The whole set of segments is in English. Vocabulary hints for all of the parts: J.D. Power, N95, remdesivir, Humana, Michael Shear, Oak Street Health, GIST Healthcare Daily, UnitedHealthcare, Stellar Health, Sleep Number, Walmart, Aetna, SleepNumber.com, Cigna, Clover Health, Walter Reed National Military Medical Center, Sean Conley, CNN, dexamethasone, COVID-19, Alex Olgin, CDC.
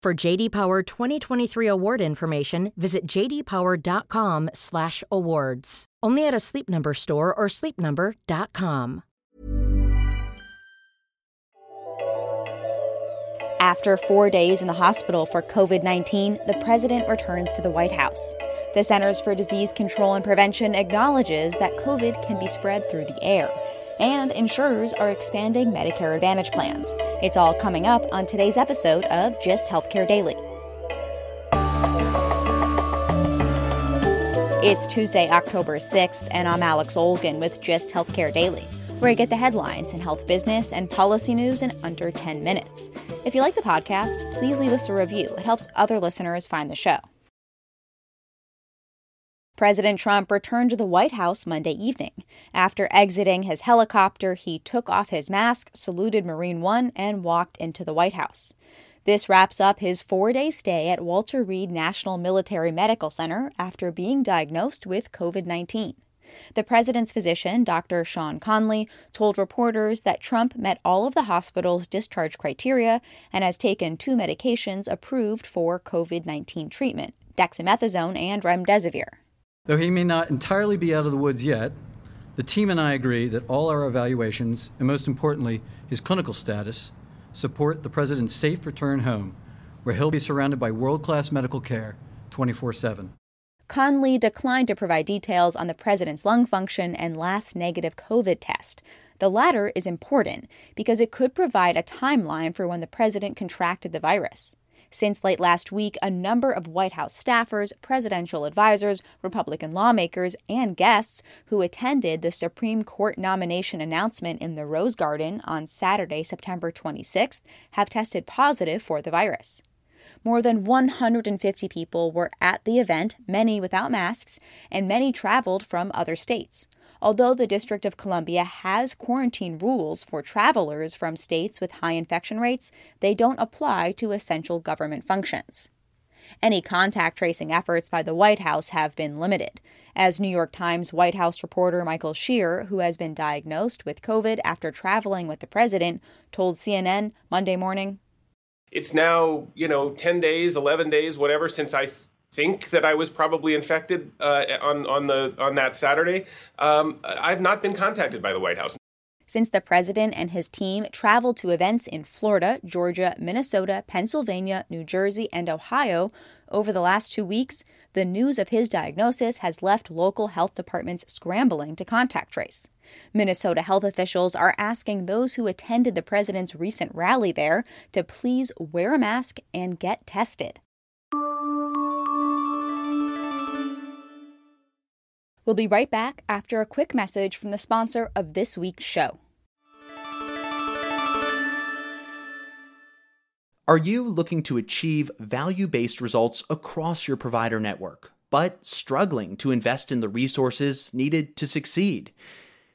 For J.D. Power 2023 award information, visit jdpower.com/awards. Only at a Sleep Number store or sleepnumber.com. After 4 days in the hospital for COVID-19, the president returns to the White House. The Centers for Disease Control and Prevention acknowledges that COVID can be spread through the air. And insurers are expanding Medicare Advantage plans. It's all coming up on today's episode of GIST Healthcare Daily. It's Tuesday, October 6th, and I'm Alex Olgin with GIST Healthcare Daily, where you get the headlines in health business and policy news in under 10 minutes. If you like the podcast, please leave us a review. It helps other listeners find the show. President Trump returned to the White House Monday evening. After exiting his helicopter, he took off his mask, saluted Marine One, and walked into the White House. This wraps up his 4-day stay at Walter Reed National Military Medical Center after being diagnosed with COVID-19. The president's physician, Dr. Sean Conley, told reporters that Trump met all of the hospital's discharge criteria and has taken 2 medications approved for COVID-19 treatment, dexamethasone and remdesivir. Though he may not entirely be out of the woods yet, the team and I agree that all our evaluations, and most importantly, his clinical status, support the president's safe return home, where he'll be surrounded by world-class medical care 24/7. Conley declined to provide details on the president's lung function and last negative COVID test. The latter is important because it could provide a timeline for when the president contracted the virus. Since late last week, a number of White House staffers, presidential advisors, Republican lawmakers, and guests who attended the Supreme Court nomination announcement in the Rose Garden on Saturday, September 26th, have tested positive for the virus. More than 150 people were at the event, many without masks, and many traveled from other states. Although the District of Columbia has quarantine rules for travelers from states with high infection rates, they don't apply to essential government functions. Any contact tracing efforts by the White House have been limited. As New York Times White House reporter Michael Shear, who has been diagnosed with COVID after traveling with the president, told CNN Monday morning, "It's now, 10 days, 11 days, whatever, since I think that I was probably infected on that Saturday. I've not been contacted by the White House." Since the president and his team traveled to events in Florida, Georgia, Minnesota, Pennsylvania, New Jersey, and Ohio over the last 2 weeks, the news of his diagnosis has left local health departments scrambling to contact trace. Minnesota health officials are asking those who attended the president's recent rally there to please wear a mask and get tested. We'll be right back after a quick message from the sponsor of this week's show. Are you looking to achieve value-based results across your provider network, but struggling to invest in the resources needed to succeed?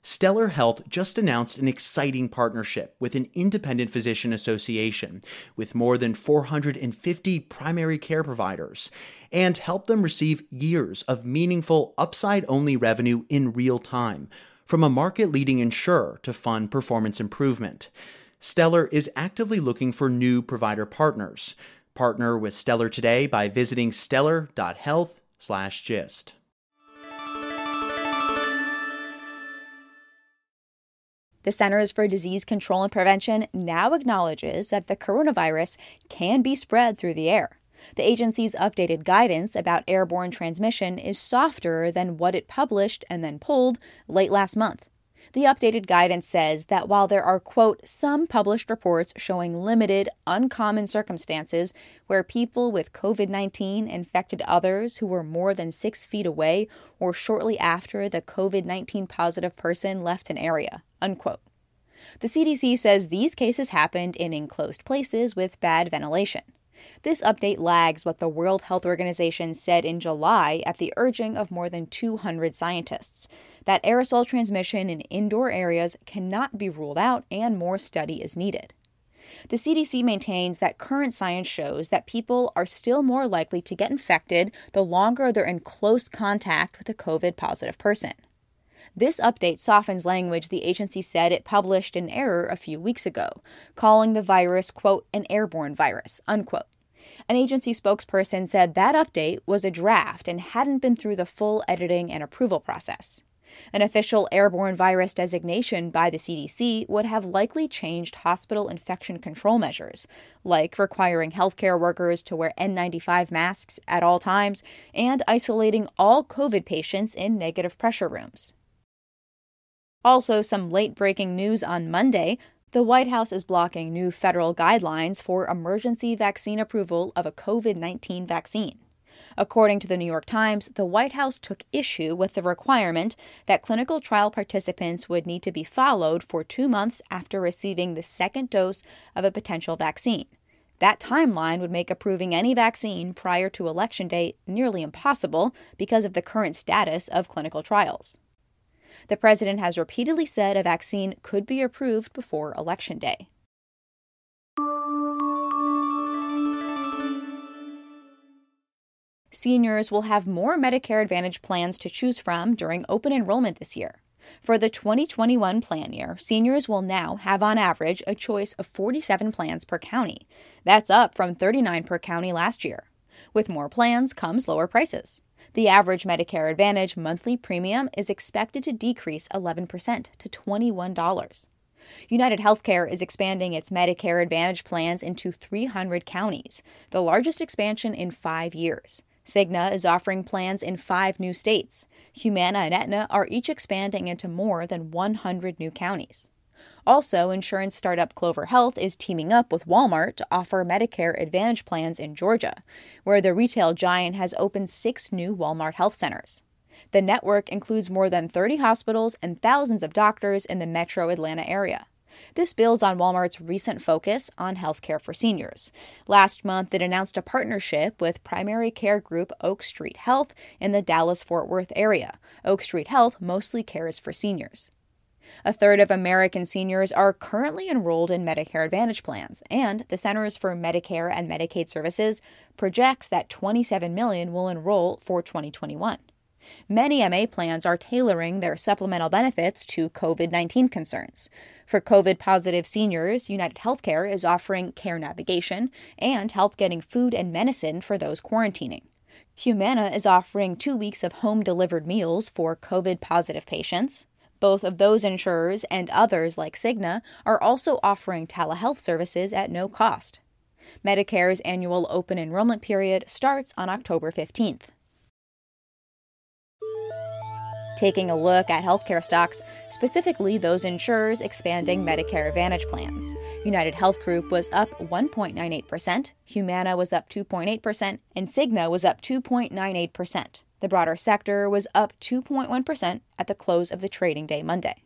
Stellar Health just announced an exciting partnership with an independent physician association with more than 450 primary care providers and help them receive years of meaningful upside-only revenue in real time from a market-leading insurer to fund performance improvement. Stellar is actively looking for new provider partners. Partner with Stellar today by visiting stellar.health/gist. The Centers for Disease Control and Prevention now acknowledges that the coronavirus can be spread through the air. The agency's updated guidance about airborne transmission is softer than what it published and then pulled late last month. The updated guidance says that while there are, quote, some published reports showing limited, uncommon circumstances where people with COVID-19 infected others who were more than 6 feet away or shortly after the COVID-19 positive person left an area, unquote. The CDC says these cases happened in enclosed places with bad ventilation. This update lags what the World Health Organization said in July at the urging of more than 200 scientists, that aerosol transmission in indoor areas cannot be ruled out and more study is needed. The CDC maintains that current science shows that people are still more likely to get infected the longer they're in close contact with a COVID-positive person. This update softens language the agency said it published in error a few weeks ago, calling the virus, quote, an airborne virus, unquote. An agency spokesperson said that update was a draft and hadn't been through the full editing and approval process. An official airborne virus designation by the CDC would have likely changed hospital infection control measures, like requiring healthcare workers to wear N95 masks at all times and isolating all COVID patients in negative pressure rooms. Also, some late-breaking news on Monday, the White House is blocking new federal guidelines for emergency vaccine approval of a COVID-19 vaccine. According to the New York Times, the White House took issue with the requirement that clinical trial participants would need to be followed for 2 months after receiving the second dose of a potential vaccine. That timeline would make approving any vaccine prior to Election Day nearly impossible because of the current status of clinical trials. The president has repeatedly said a vaccine could be approved before Election Day. Seniors will have more Medicare Advantage plans to choose from during open enrollment this year. For the 2021 plan year, seniors will now have on average a choice of 47 plans per county. That's up from 39 per county last year. With more plans comes lower prices. The average Medicare Advantage monthly premium is expected to decrease 11% to $21. UnitedHealthcare is expanding its Medicare Advantage plans into 300 counties, the largest expansion in 5 years. Cigna is offering plans in 5 new states. Humana and Aetna are each expanding into more than 100 new counties. Also, insurance startup Clover Health is teaming up with Walmart to offer Medicare Advantage plans in Georgia, where the retail giant has opened 6 new Walmart health centers. The network includes more than 30 hospitals and thousands of doctors in the metro Atlanta area. This builds on Walmart's recent focus on healthcare for seniors. Last month, it announced a partnership with primary care group Oak Street Health in the Dallas-Fort Worth area. Oak Street Health mostly cares for seniors. A third of American seniors are currently enrolled in Medicare Advantage plans, and the Centers for Medicare and Medicaid Services projects that 27 million will enroll for 2021. Many MA plans are tailoring their supplemental benefits to COVID-19 concerns. For COVID-positive seniors, UnitedHealthcare is offering care navigation and help getting food and medicine for those quarantining. Humana is offering 2 weeks of home-delivered meals for COVID-positive patients. Both of those insurers and others like Cigna are also offering telehealth services at no cost. Medicare's annual open enrollment period starts on October 15th. Taking a look at healthcare stocks, specifically those insurers expanding Medicare Advantage plans. UnitedHealth Group was up 1.98%, Humana was up 2.8%, and Cigna was up 2.98%. The broader sector was up 2.1% at the close of the trading day Monday.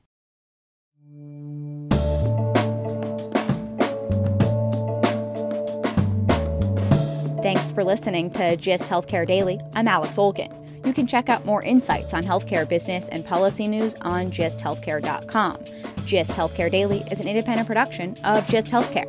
Thanks for listening to GIST Healthcare Daily. I'm Alex Olgin. You can check out more insights on healthcare business and policy news on gisthealthcare.com. GIST Healthcare Daily is an independent production of GIST Healthcare.